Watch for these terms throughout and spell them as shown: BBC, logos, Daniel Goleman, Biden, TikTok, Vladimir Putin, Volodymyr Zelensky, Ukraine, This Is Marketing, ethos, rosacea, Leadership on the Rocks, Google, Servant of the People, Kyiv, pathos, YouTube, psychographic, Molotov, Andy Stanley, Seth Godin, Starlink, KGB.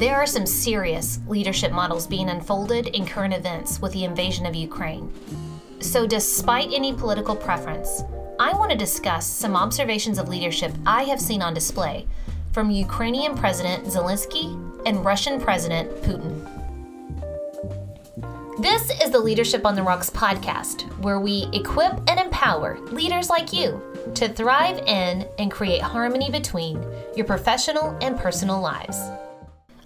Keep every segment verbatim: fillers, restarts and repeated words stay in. There are some serious leadership models being unfolded in current events with the invasion of Ukraine. So despite any political preference, I want to discuss some observations of leadership I have seen on display from Ukrainian President Zelensky and Russian President Putin. This is the Leadership on the Rocks podcast, where we equip and empower leaders like you to thrive in and create harmony between your professional and personal lives.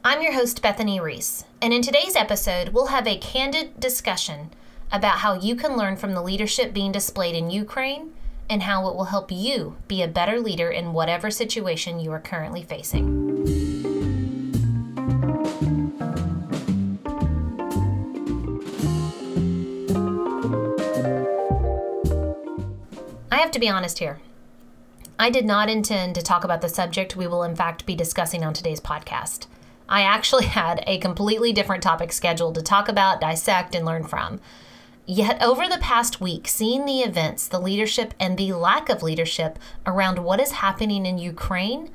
I'm your host, Bethany Rees, and in today's episode, we'll have a candid discussion about how you can learn from the leadership being displayed in Ukraine and how it will help you be a better leader in whatever situation you are currently facing. I have to be honest here. I did not intend to talk about the subject we will in fact be discussing on today's podcast. I actually had a completely different topic scheduled to talk about, dissect, and learn from. Yet over the past week, seeing the events, the leadership, and the lack of leadership around what is happening in Ukraine,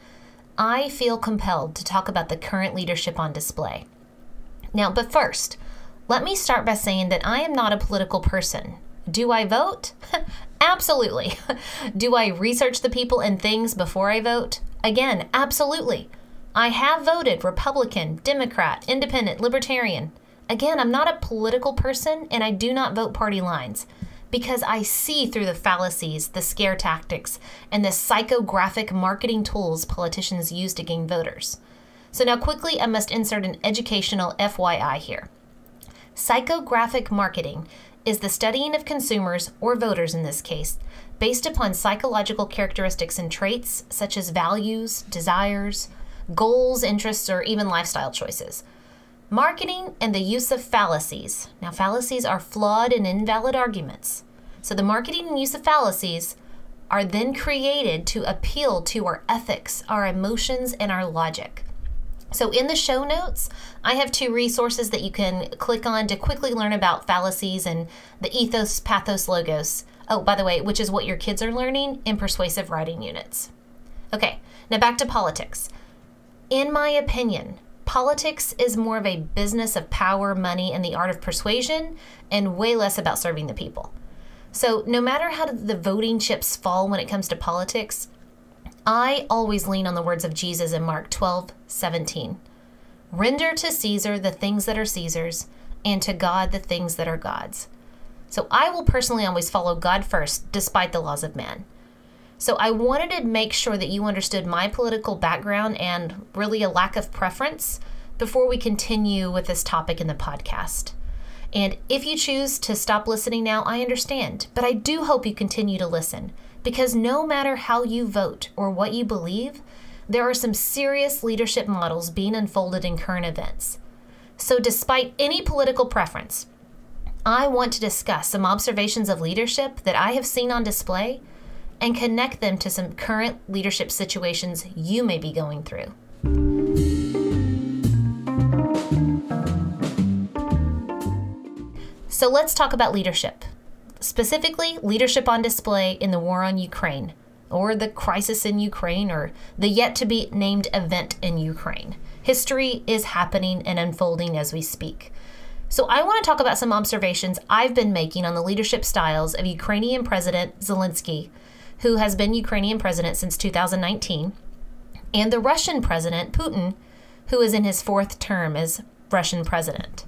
I feel compelled to talk about the current leadership on display. Now, but first, let me start by saying that I am not a political person. Do I vote? Absolutely. Do I research the people and things before I vote? Again, absolutely. I have voted Republican, Democrat, Independent, Libertarian. Again, I'm not a political person and I do not vote party lines because I see through the fallacies, the scare tactics, and the psychographic marketing tools politicians use to gain voters. So now quickly, I must insert an educational F Y I here. Psychographic marketing is the studying of consumers, or voters in this case, based upon psychological characteristics and traits such as values, desires, goals, interests, or even lifestyle choices. Marketing and the use of fallacies. Now, fallacies are flawed and invalid arguments. So the marketing and use of fallacies are then created to appeal to our ethics, our emotions, and our logic. So in the show notes, I have two resources that you can click on to quickly learn about fallacies and the ethos, pathos, logos. Oh, by the way, which is what your kids are learning in persuasive writing units. Okay, now back to politics. In my opinion, politics is more of a business of power, money, and the art of persuasion, and way less about serving the people. So no matter how the voting chips fall when it comes to politics, I always lean on the words of Jesus in Mark twelve seventeen. Render to Caesar the things that are Caesar's, and to God the things that are God's. So I will personally always follow God first, despite the laws of man. So I wanted to make sure that you understood my political background and really a lack of preference before we continue with this topic in the podcast. And if you choose to stop listening now, I understand, but I do hope you continue to listen. Because no matter how you vote or what you believe, there are some serious leadership models being unfolded in current events. So despite any political preference, I want to discuss some observations of leadership that I have seen on display and connect them to some current leadership situations you may be going through. So let's talk about leadership. Specifically, leadership on display in the war on Ukraine, or the crisis in Ukraine, or the yet-to-be-named event in Ukraine. History is happening and unfolding as we speak. So I want to talk about some observations I've been making on the leadership styles of Ukrainian President Zelensky, who has been Ukrainian president since two thousand nineteen, and the Russian President Putin, who is in his fourth term as Russian president.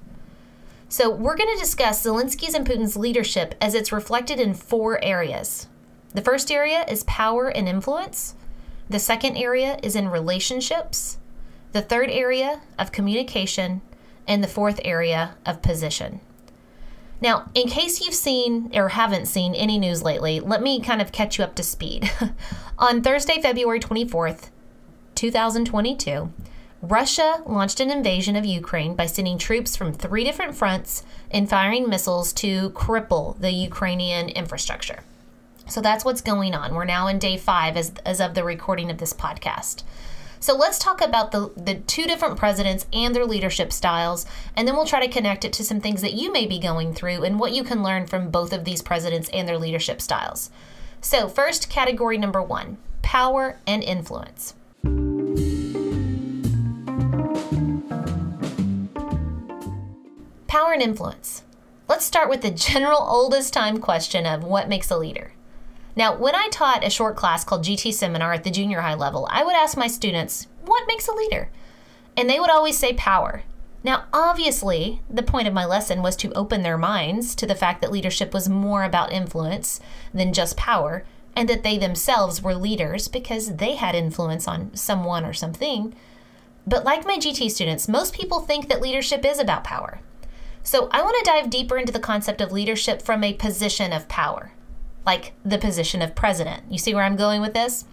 So we're going to discuss Zelensky's and Putin's leadership as it's reflected in four areas. The first area is power and influence. The second area is in relationships. The third area of communication, and the fourth area of position. Now, in case you've seen or haven't seen any news lately, let me kind of catch you up to speed. On Thursday, February twenty-fourth, twenty twenty-two, Russia launched an invasion of Ukraine by sending troops from three different fronts and firing missiles to cripple the Ukrainian infrastructure. So that's what's going on. We're now in day five as, as of the recording of this podcast. So let's talk about the, the two different presidents and their leadership styles, and then we'll try to connect it to some things that you may be going through and what you can learn from both of these presidents and their leadership styles. So first, category number one, power and influence. power and influence. Let's start with the general oldest time question of what makes a leader. Now, when I taught a short class called G T Seminar at the junior high level, I would ask my students, what makes a leader? And they would always say power. Now, obviously, the point of my lesson was to open their minds to the fact that leadership was more about influence than just power, and that they themselves were leaders because they had influence on someone or something. But like my G T students, most people think that leadership is about power. So I want to dive deeper into the concept of leadership from a position of power, like the position of president. You see where I'm going with this?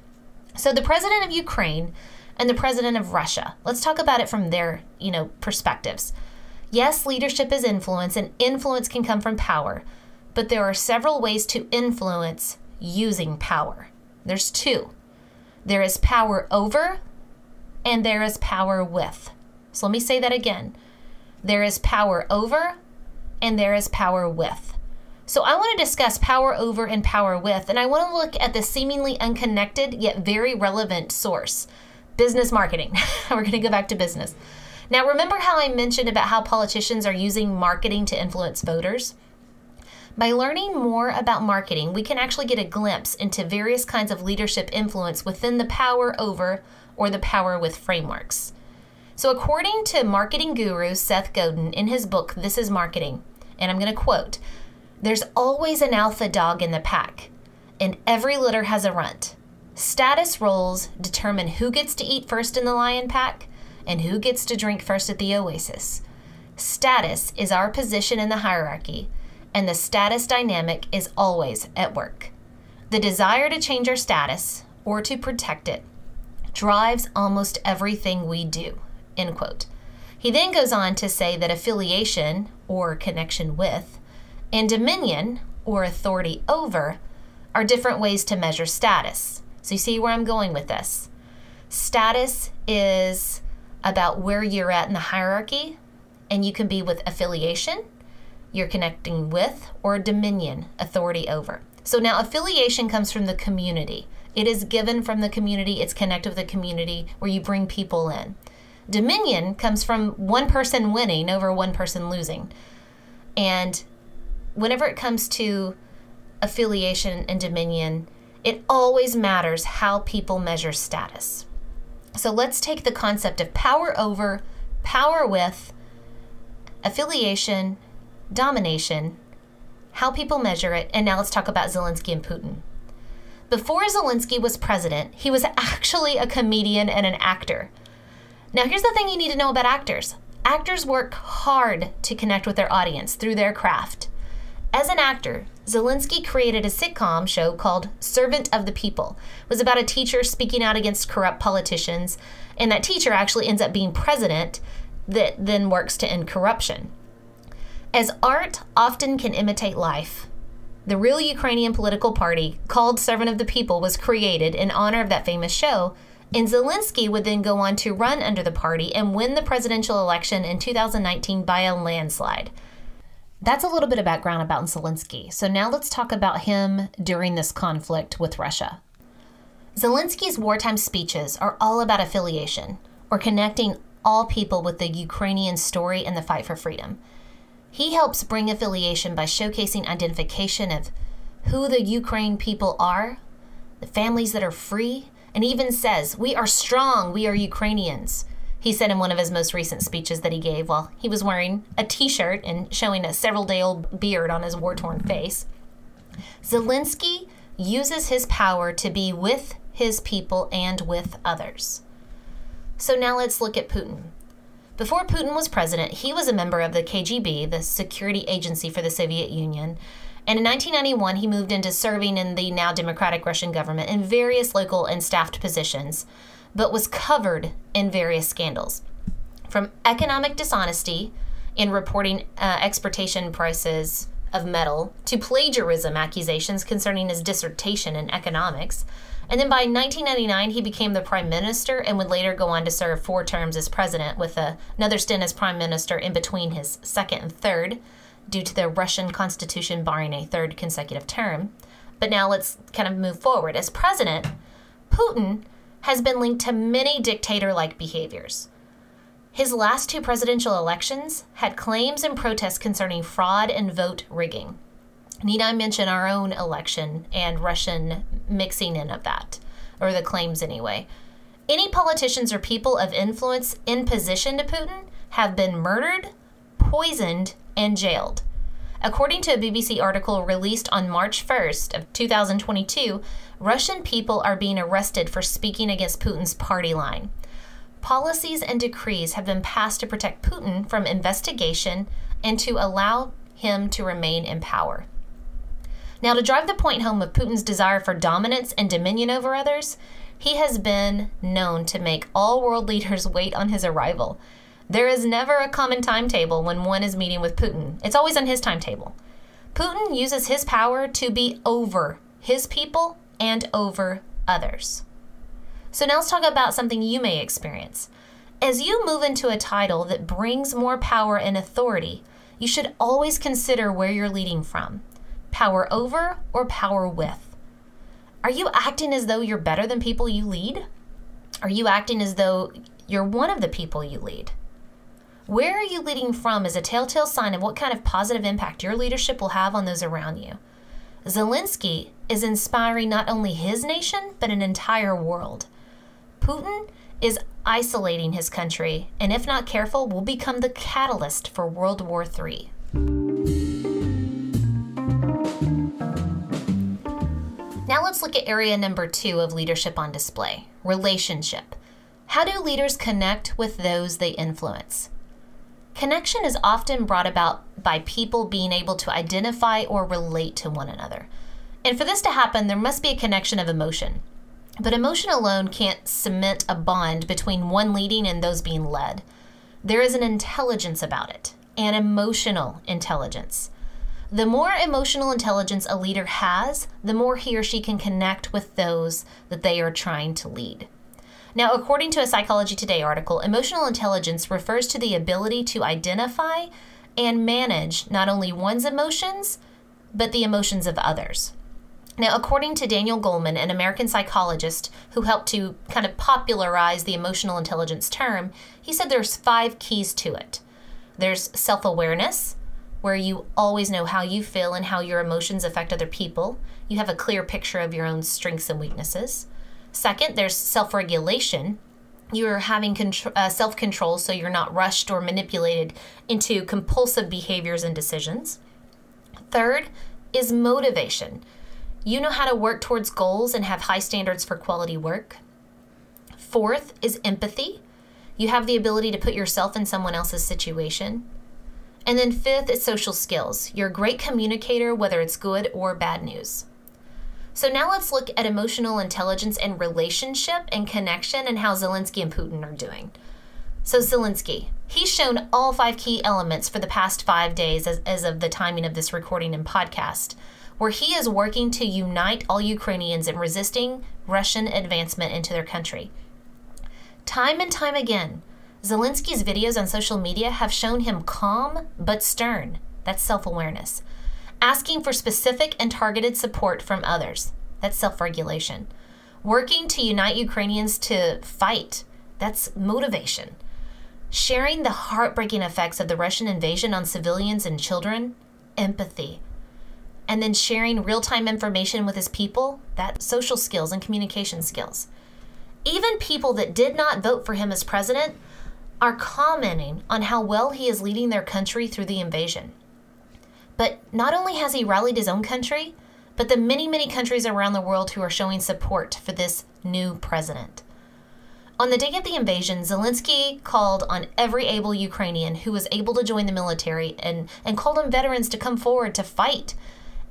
So the president of Ukraine and the president of Russia, let's talk about it from their, you know, perspectives. Yes, leadership is influence, and influence can come from power, but there are several ways to influence using power. There's two. There is power over, and there is power with. So let me say that again. There is power over, and there is power with. So I want to discuss power over and power with, and I want to look at the seemingly unconnected yet very relevant source, business marketing. We're going to go back to business. Now, remember how I mentioned about how politicians are using marketing to influence voters? By learning more about marketing, we can actually get a glimpse into various kinds of leadership influence within the power over or the power with frameworks. So according to marketing guru Seth Godin in his book, This Is Marketing, and I'm going to quote, "There's always an alpha dog in the pack, and every litter has a runt. Status roles determine who gets to eat first in the lion pack and who gets to drink first at the oasis. Status is our position in the hierarchy, and the status dynamic is always at work. The desire to change our status or to protect it drives almost everything we do," end quote. He then goes on to say that affiliation, or connection with, and dominion, or authority over, are different ways to measure status. So you see where I'm going with this. Status is about where you're at in the hierarchy, and you can be with affiliation, you're connecting with, or dominion, authority over. So now affiliation comes from the community. It is given from the community, it's connected with the community where you bring people in. Dominion comes from one person winning over one person losing. And whenever it comes to affiliation and dominion, it always matters how people measure status. So let's take the concept of power over, power with, affiliation, domination, how people measure it, and now let's talk about Zelensky and Putin. Before Zelensky was president, he was actually a comedian and an actor. Now here's the thing you need to know about actors. Actors work hard to connect with their audience through their craft. As an actor, Zelensky created a sitcom show called Servant of the People. It was about a teacher speaking out against corrupt politicians, and that teacher actually ends up being president that then works to end corruption. As art often can imitate life, the real Ukrainian political party called Servant of the People was created in honor of that famous show, and Zelensky would then go on to run under the party and win the presidential election in two thousand nineteen by a landslide. That's a little bit of background about Zelensky. So now let's talk about him during this conflict with Russia. Zelensky's wartime speeches are all about affiliation, or connecting all people with the Ukrainian story and the fight for freedom. He helps bring affiliation by showcasing identification of who the Ukraine people are, the families that are free, and even says, "We are strong, we are Ukrainians." He said in one of his most recent speeches that he gave while he was wearing a t-shirt and showing a several-day-old beard on his war-torn face. Zelensky uses his power to be with his people and with others. So now let's look at Putin. Before Putin was president, he was a member of the K G B, the security agency for the Soviet Union, and in nineteen ninety-one, he moved into serving in the now democratic Russian government in various local and staffed positions, but was covered in various scandals, from economic dishonesty in reporting uh, exportation prices of metal to plagiarism accusations concerning his dissertation in economics. And then by nineteen ninety-nine, he became the prime minister and would later go on to serve four terms as president with a, another stint as prime minister in between his second and third due to the Russian constitution barring a third consecutive term. But now let's kind of move forward. As president, Putin has been linked to many dictator-like behaviors. His last two presidential elections had claims and protests concerning fraud and vote rigging. Need I mention our own election and Russian mixing in of that, or the claims anyway? Any politicians or people of influence in position to Putin have been murdered, poisoned, and jailed. According to a B B C article released on March first of two thousand twenty-two, Russian people are being arrested for speaking against Putin's party line. Policies and decrees have been passed to protect Putin from investigation and to allow him to remain in power. Now, to drive the point home of Putin's desire for dominance and dominion over others, he has been known to make all world leaders wait on his arrival. There is never a common timetable when one is meeting with Putin. It's always on his timetable. Putin uses his power to be over his people and over others. So now let's talk about something you may experience. As you move into a title that brings more power and authority, you should always consider where you're leading from. Power over or power with? Are you acting as though you're better than people you lead? Are you acting as though you're one of the people you lead? Where are you leading from is a telltale sign of what kind of positive impact your leadership will have on those around you. Zelensky is inspiring not only his nation, but an entire world. Putin is isolating his country, and if not careful, will become the catalyst for World War Three. Now let's look at area number two of leadership on display, relationship. How do leaders connect with those they influence? Connection is often brought about by people being able to identify or relate to one another. And for this to happen, there must be a connection of emotion. But emotion alone can't cement a bond between one leading and those being led. There is an intelligence about it, an emotional intelligence. The more emotional intelligence a leader has, the more he or she can connect with those that they are trying to lead. Now, according to a Psychology Today article, emotional intelligence refers to the ability to identify and manage not only one's emotions, but the emotions of others. Now, according to Daniel Goleman, an American psychologist who helped to kind of popularize the emotional intelligence term, he said there's five keys to it. There's self-awareness, where you always know how you feel and how your emotions affect other people. You have a clear picture of your own strengths and weaknesses. Second, there's self-regulation. You're having contr- uh, self-control, so you're not rushed or manipulated into compulsive behaviors and decisions. Third is motivation. You know how to work towards goals and have high standards for quality work. Fourth is empathy. You have the ability to put yourself in someone else's situation. And then fifth is social skills. You're a great communicator, whether it's good or bad news. So now let's look at emotional intelligence and relationship and connection and how Zelensky and Putin are doing. So Zelensky, he's shown all five key elements for the past five days as, as of the timing of this recording and podcast, where he is working to unite all Ukrainians in resisting Russian advancement into their country. Time and time again, Zelensky's videos on social media have shown him calm but stern. That's self-awareness. Asking for specific and targeted support from others. That's self-regulation. Working to unite Ukrainians to fight. That's motivation. Sharing the heartbreaking effects of the Russian invasion on civilians and children. Empathy. And then sharing real-time information with his people. That's social skills and communication skills. Even people that did not vote for him as president are commenting on how well he is leading their country through the invasion. But not only has he rallied his own country, but the many, many countries around the world who are showing support for this new president. On the day of the invasion, Zelensky called on every able Ukrainian who was able to join the military and, and called on veterans to come forward to fight.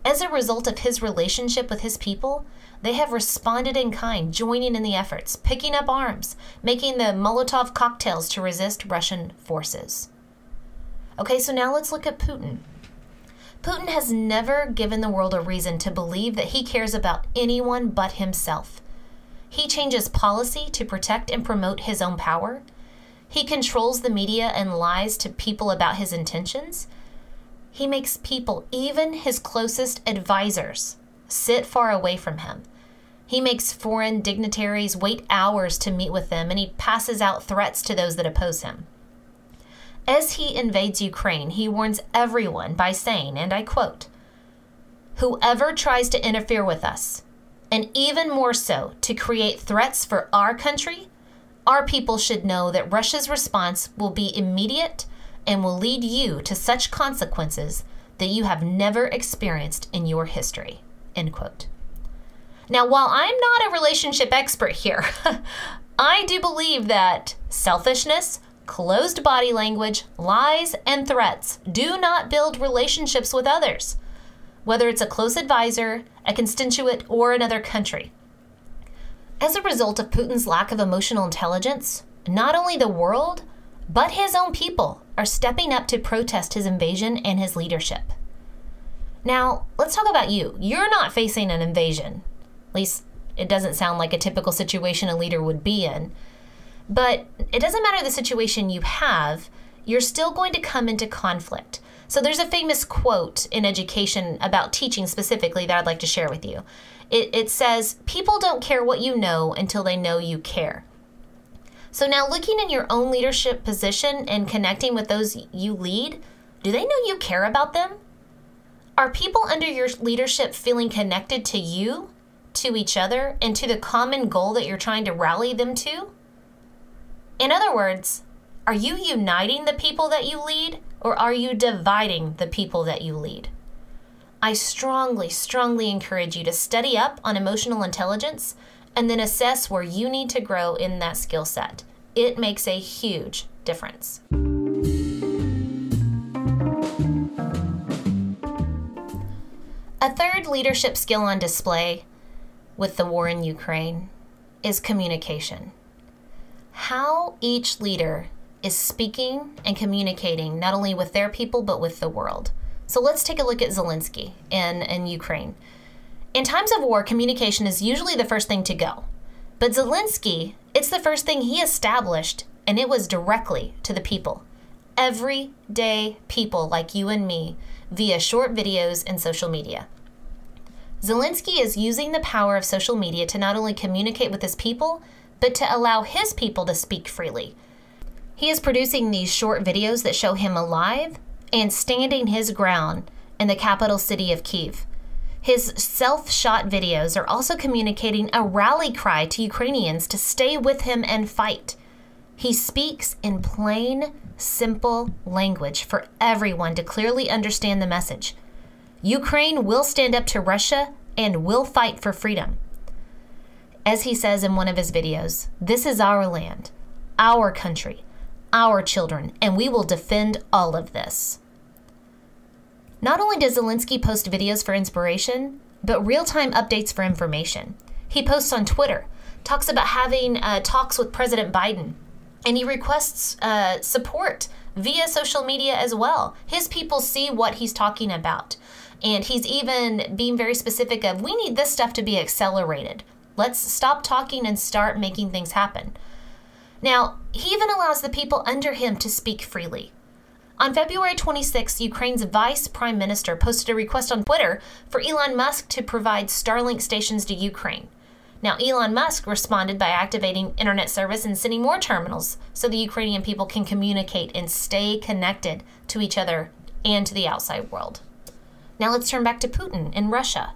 As a result of his relationship with his people, they have responded in kind, joining in the efforts, picking up arms, making the Molotov cocktails to resist Russian forces. Okay, so now let's look at Putin. Putin has never given the world a reason to believe that he cares about anyone but himself. He changes policy to protect and promote his own power. He controls the media and lies to people about his intentions. He makes people, even his closest advisors, sit far away from him. He makes foreign dignitaries wait hours to meet with them, and he passes out threats to those that oppose him. As he invades Ukraine, he warns everyone by saying, and I quote, "Whoever tries to interfere with us, and even more so to create threats for our country, our people should know that Russia's response will be immediate and will lead you to such consequences that you have never experienced in your history," end quote. Now, while I'm not a relationship expert here, I do believe that selfishness, closed body language, lies, and threats do not build relationships with others, whether it's a close advisor, a constituent, or another country. As a result of Putin's lack of emotional intelligence, not only the world, but his own people are stepping up to protest his invasion and his leadership. Now, let's talk about you. You're not facing an invasion. At least, it doesn't sound like a typical situation a leader would be in. But it doesn't matter the situation you have, you're still going to come into conflict. So there's a famous quote in education about teaching specifically that I'd like to share with you. It, it says, "People don't care what you know until they know you care." So now looking in your own leadership position and connecting with those you lead, do they know you care about them? Are people under your leadership feeling connected to you, to each other, and to the common goal that you're trying to rally them to? In other words, are you uniting the people that you lead, or are you dividing the people that you lead? I strongly, strongly encourage you to study up on emotional intelligence and then assess where you need to grow in that skill set. It makes a huge difference. A third leadership skill on display with the war in Ukraine is communication. How each leader is speaking and communicating not only with their people, but with the world. So let's take a look at Zelensky in, in Ukraine. In times of war, communication is usually the first thing to go. But Zelensky, it's the first thing he established, and it was directly to the people. Everyday people like you and me, via short videos and social media. Zelensky is using the power of social media to not only communicate with his people, but to allow his people to speak freely. He is producing these short videos that show him alive and standing his ground in the capital city of Kyiv. His self-shot videos are also communicating a rally cry to Ukrainians to stay with him and fight. He speaks in plain, simple language for everyone to clearly understand the message. Ukraine will stand up to Russia and will fight for freedom. As he says in one of his videos, "This is our land, our country, our children, and we will defend all of this." Not only does Zelensky post videos for inspiration, but real-time updates for information. He posts on Twitter, talks about having uh, talks with President Biden, and he requests uh, support via social media as well. His people see what he's talking about, and he's even being very specific of, we need this stuff to be accelerated. Let's stop talking and start making things happen. Now, he even allows the people under him to speak freely. On February twenty-sixth, Ukraine's vice prime minister posted a request on Twitter for Elon Musk to provide Starlink stations to Ukraine. Now, Elon Musk responded by activating internet service and sending more terminals so the Ukrainian people can communicate and stay connected to each other and to the outside world. Now let's turn back to Putin in Russia.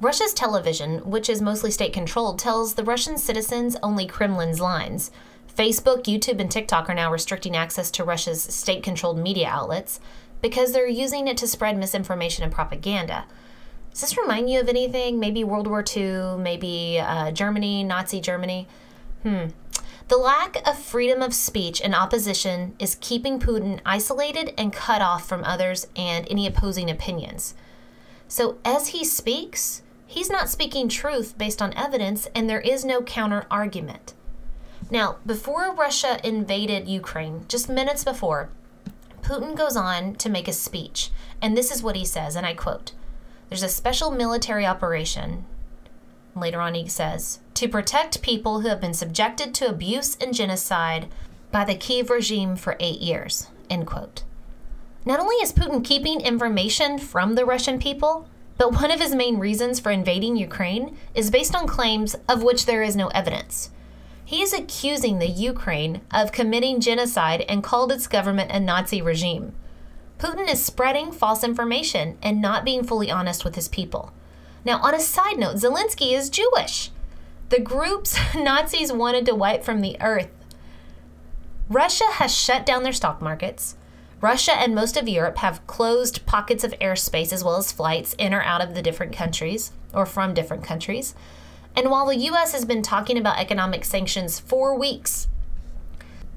Russia's television, which is mostly state-controlled, tells the Russian citizens only Kremlin's lines. Facebook, YouTube, and TikTok are now restricting access to Russia's state-controlled media outlets because they're using it to spread misinformation and propaganda. Does this remind you of anything? Maybe World War Two, maybe uh, Germany, Nazi Germany? Hmm. The lack of freedom of speech and opposition is keeping Putin isolated and cut off from others and any opposing opinions. So as he speaks, he's not speaking truth based on evidence, and there is no counter-argument. Now, before Russia invaded Ukraine, just minutes before, Putin goes on to make a speech, and this is what he says, and I quote, "There's a special military operation," later on he says, "to protect people who have been subjected to abuse and genocide by the Kyiv regime for eight years, end quote. Not only is Putin keeping information from the Russian people, but one of his main reasons for invading Ukraine is based on claims of which there is no evidence. He's accusing the Ukraine of committing genocide and called its government a Nazi regime. Putin is spreading false information and not being fully honest with his people. Now, on a side note, Zelensky is Jewish. The groups Nazis wanted to wipe from the earth. Russia has shut down their stock markets. Russia and most of Europe have closed pockets of airspace as well as flights in or out of the different countries or from different countries. And while the U S has been talking about economic sanctions for weeks,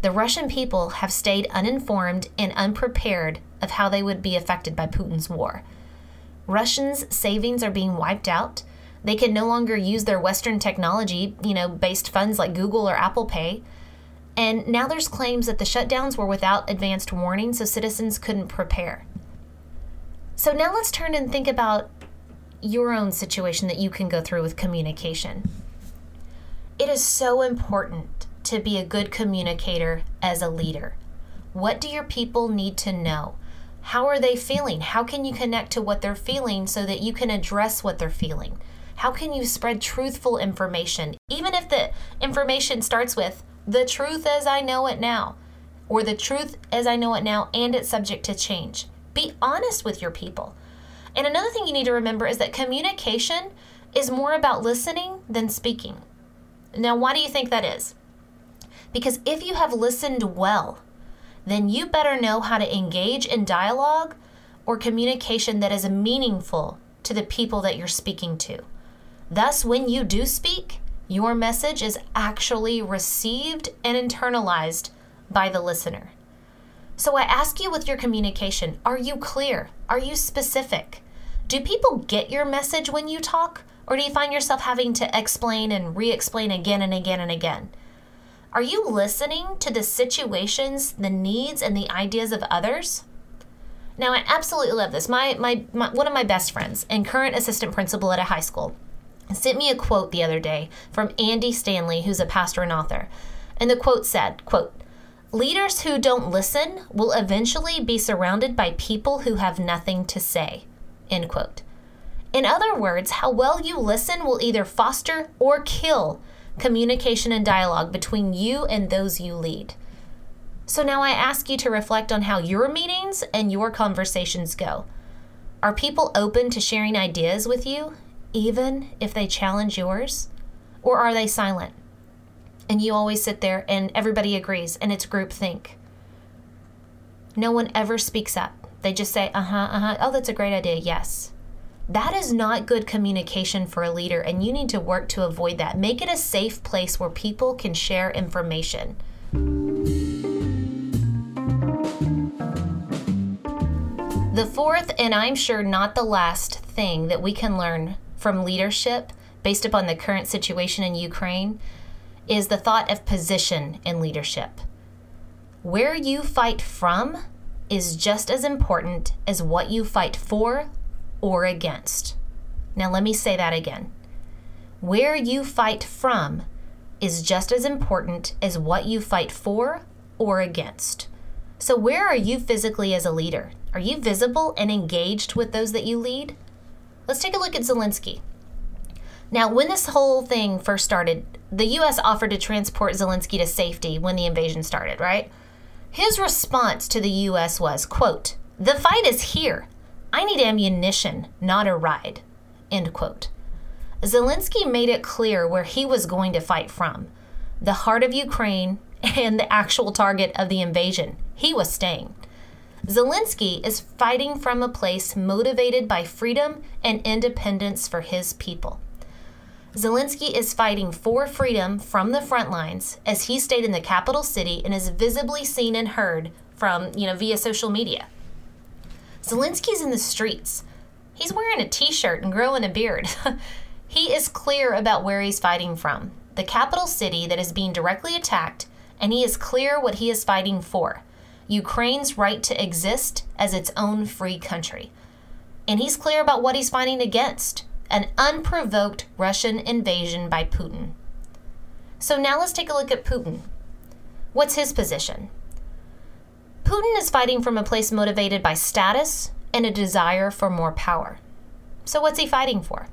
the Russian people have stayed uninformed and unprepared of how they would be affected by Putin's war. Russians' savings are being wiped out. They can no longer use their Western technology, you know, based funds like Google or Apple Pay. And now there's claims that the shutdowns were without advanced warning, so citizens couldn't prepare. So now let's turn and think about your own situation that you can go through with communication. It is so important to be a good communicator as a leader. What do your people need to know? How are they feeling? How can you connect to what they're feeling so that you can address what they're feeling? How can you spread truthful information? Even if the information starts with the truth as I know it now, or the truth as I know it now, and it's subject to change. Be honest with your people. And another thing you need to remember is that communication is more about listening than speaking. Now, why do you think that is? Because if you have listened well, then you better know how to engage in dialogue or communication that is meaningful to the people that you're speaking to. Thus, when you do speak, your message is actually received and internalized by the listener. So I ask you with your communication, are you clear? Are you specific? Do people get your message when you talk? Or do you find yourself having to explain and re-explain again and again and again? Are you listening to the situations, the needs, and the ideas of others? Now, I absolutely love this. My, my, my one of my best friends and current assistant principal at a high school sent me a quote the other day from Andy Stanley, who's a pastor and author. And the quote said, quote, "Leaders who don't listen will eventually be surrounded by people who have nothing to say," end quote. In other words, how well you listen will either foster or kill communication and dialogue between you and those you lead. So now I ask you to reflect on how your meetings and your conversations go. Are people open to sharing ideas with you, even if they challenge yours? Or are they silent? And you always sit there and everybody agrees and it's groupthink. No one ever speaks up. They just say, uh-huh, uh-huh, oh, that's a great idea, yes. That is not good communication for a leader, and you need to work to avoid that. Make it a safe place where people can share information. The fourth, and I'm sure not the last, thing that we can learn from leadership based upon the current situation in Ukraine is the thought of position in leadership. Where you fight from is just as important as what you fight for or against. Now let me say that again. Where you fight from is just as important as what you fight for or against. So where are you physically as a leader? Are you visible and engaged with those that you lead? Let's take a look at Zelensky. Now, when this whole thing first started, the U S offered to transport Zelensky to safety when the invasion started, right? His response to the U S was, quote, "The fight is here. I need ammunition, not a ride," end quote. Zelensky made it clear where he was going to fight from, the heart of Ukraine and the actual target of the invasion. He was staying. Zelensky is fighting from a place motivated by freedom and independence for his people. Zelensky is fighting for freedom from the front lines as he stayed in the capital city and is visibly seen and heard from, you know, via social media. Zelensky's in the streets. He's wearing a t-shirt and growing a beard. He is clear about where he's fighting from, the capital city that is being directly attacked, and he is clear what he is fighting for, Ukraine's right to exist as its own free country. And he's clear about what he's fighting against, an unprovoked Russian invasion by Putin. So now let's take a look at Putin. What's his position? Putin is fighting from a place motivated by status and a desire for more power. So what's he fighting for?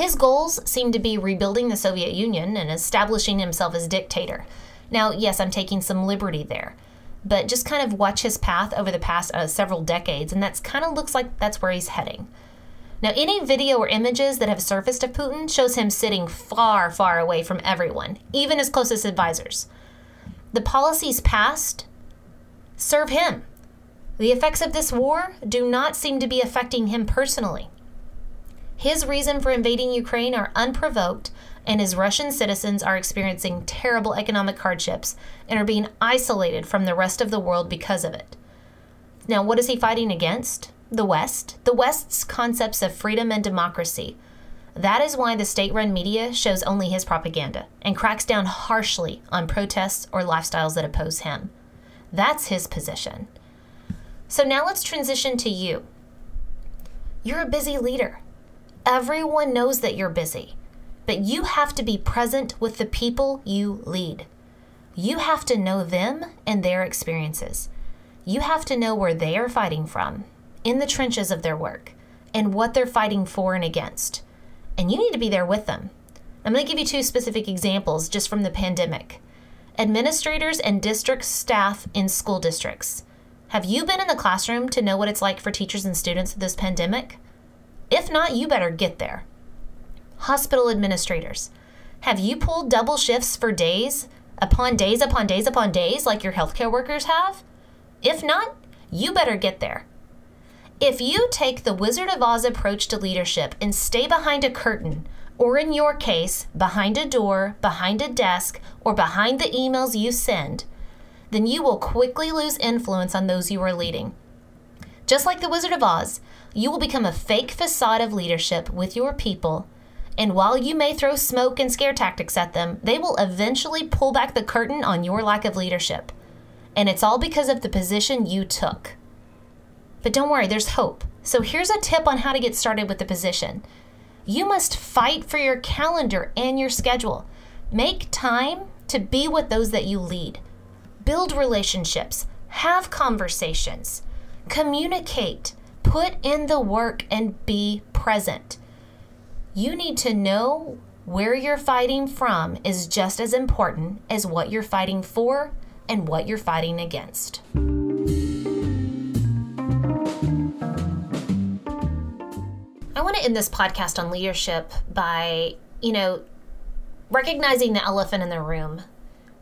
His goals seem to be rebuilding the Soviet Union and establishing himself as dictator. Now, yes, I'm taking some liberty there, but just kind of watch his path over the past uh, several decades, and that's kind of looks like that's where he's heading. Now, any video or images that have surfaced of Putin shows him sitting far, far away from everyone, even his closest advisors. The policies passed serve him. The effects of this war do not seem to be affecting him personally. His reason for invading Ukraine are unprovoked, and his Russian citizens are experiencing terrible economic hardships and are being isolated from the rest of the world because of it. Now, what is he fighting against? The West. The West's concepts of freedom and democracy. That is why the state-run media shows only his propaganda and cracks down harshly on protests or lifestyles that oppose him. That's his position. So now let's transition to you. You're a busy leader. Everyone knows that you're busy, but you have to be present with the people you lead. You have to know them and their experiences. You have to know where they are fighting from, in the trenches of their work, and what they're fighting for and against. And you need to be there with them. I'm going to give you two specific examples just from the pandemic. Administrators and district staff in school districts. Have you been in the classroom to know what it's like for teachers and students this pandemic? If not, you better get there. Hospital administrators. Have you pulled double shifts for days upon days upon days upon days like your healthcare workers have? If not, you better get there. If you take the Wizard of Oz approach to leadership and stay behind a curtain, or in your case, behind a door, behind a desk, or behind the emails you send, then you will quickly lose influence on those you are leading. Just like the Wizard of Oz, you will become a fake facade of leadership with your people, and while you may throw smoke and scare tactics at them, they will eventually pull back the curtain on your lack of leadership. And it's all because of the position you took. But don't worry, there's hope. So here's a tip on how to get started with the position. You must fight for your calendar and your schedule. Make time to be with those that you lead. Build relationships, have conversations. Communicate, put in the work, and be present. You need to know where you're fighting from is just as important as what you're fighting for and what you're fighting against. I want to end this podcast on leadership by, you know, recognizing the elephant in the room.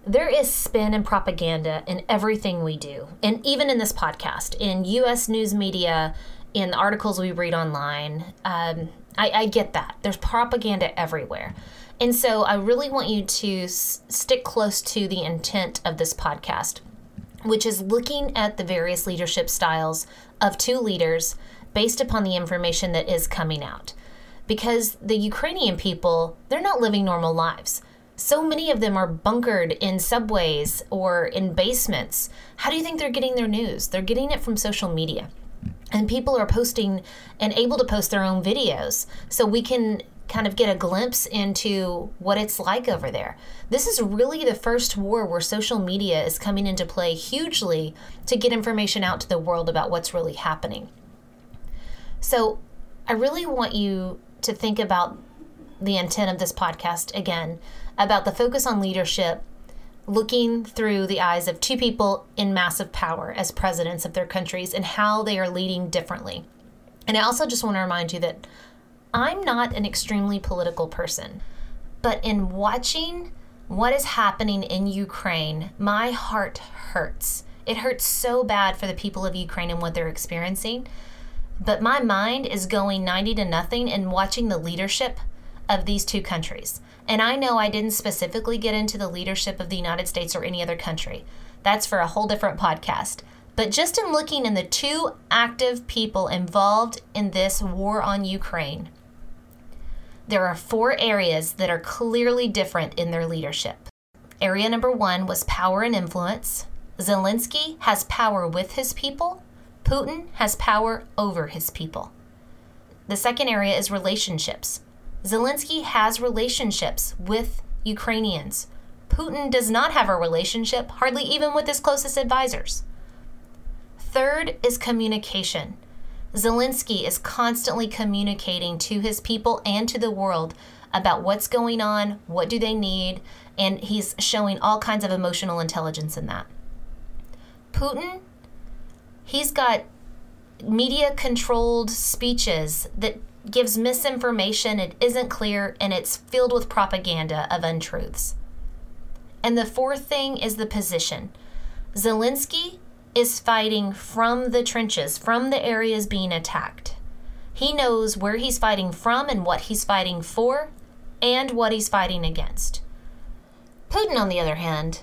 There is spin and propaganda in everything we do, and even in this podcast, in U S news media, in the articles we read online. Um, I, I get that. There's propaganda everywhere. And so I really want you to s- stick close to the intent of this podcast, which is looking at the various leadership styles of two leaders based upon the information that is coming out. Because the Ukrainian people, they're not living normal lives. So many of them are bunkered in subways or in basements. How do you think they're getting their news? They're getting it from social media. And people are posting and able to post their own videos, so we can kind of get a glimpse into what it's like over there. This is really the first war where social media is coming into play hugely to get information out to the world about what's really happening. So I really want you to think about the intent of this podcast again, about the focus on leadership, looking through the eyes of two people in massive power as presidents of their countries and how they are leading differently. And I also just want to remind you that I'm not an extremely political person, but in watching what is happening in Ukraine, my heart hurts. It hurts so bad for the people of Ukraine and what they're experiencing, but my mind is going ninety to nothing and watching the leadership of these two countries. And I know I didn't specifically get into the leadership of the United States or any other country. That's for a whole different podcast. But just in looking in the two active people involved in this war on Ukraine, there are four areas that are clearly different in their leadership. Area number one was power and influence. Zelensky has power with his people. Putin has power over his people. The second area is relationships. Zelensky has relationships with Ukrainians. Putin does not have a relationship, hardly even with his closest advisors. Third is communication. Zelensky is constantly communicating to his people and to the world about what's going on, what do they need, and he's showing all kinds of emotional intelligence in that. Putin, he's got media-controlled speeches that gives misinformation, it isn't clear, and it's filled with propaganda of untruths. And the fourth thing is the position. Zelensky is fighting from the trenches, from the areas being attacked. He knows where he's fighting from and what he's fighting for and what he's fighting against. Putin, on the other hand,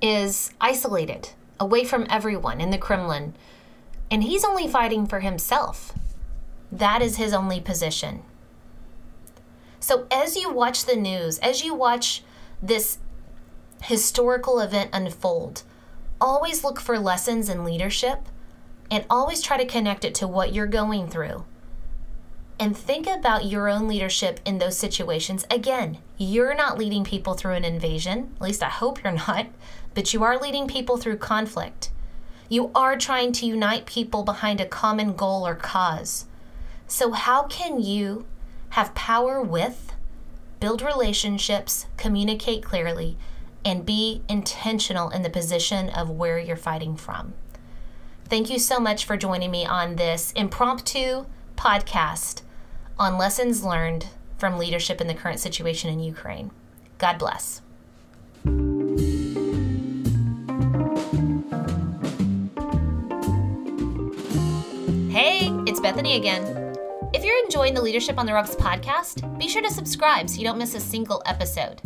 is isolated, away from everyone in the Kremlin, and he's only fighting for himself. That is his only position. So as you watch the news, as you watch this historical event unfold, always look for lessons in leadership and always try to connect it to what you're going through. And think about your own leadership in those situations. Again, you're not leading people through an invasion, at least I hope you're not, but you are leading people through conflict. You are trying to unite people behind a common goal or cause. So how can you have power with, build relationships, communicate clearly, and be intentional in the position of where you're fighting from? Thank you so much for joining me on this impromptu podcast on lessons learned from leadership in the current situation in Ukraine. God bless. Hey, it's Bethany again. If you're enjoying the Leadership on the Rocks podcast, be sure to subscribe so you don't miss a single episode.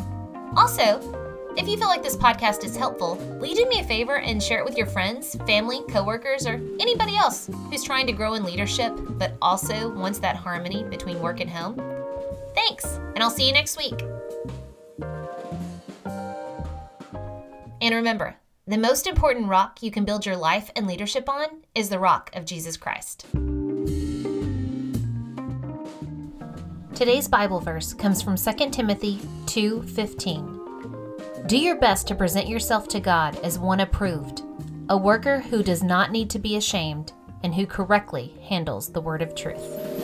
Also, if you feel like this podcast is helpful, will you do me a favor and share it with your friends, family, coworkers, or anybody else who's trying to grow in leadership but also wants that harmony between work and home? Thanks, and I'll see you next week. And remember, the most important rock you can build your life and leadership on is the rock of Jesus Christ. Today's Bible verse comes from Second Timothy two fifteen. Do your best to present yourself to God as one approved, a worker who does not need to be ashamed, and who correctly handles the word of truth.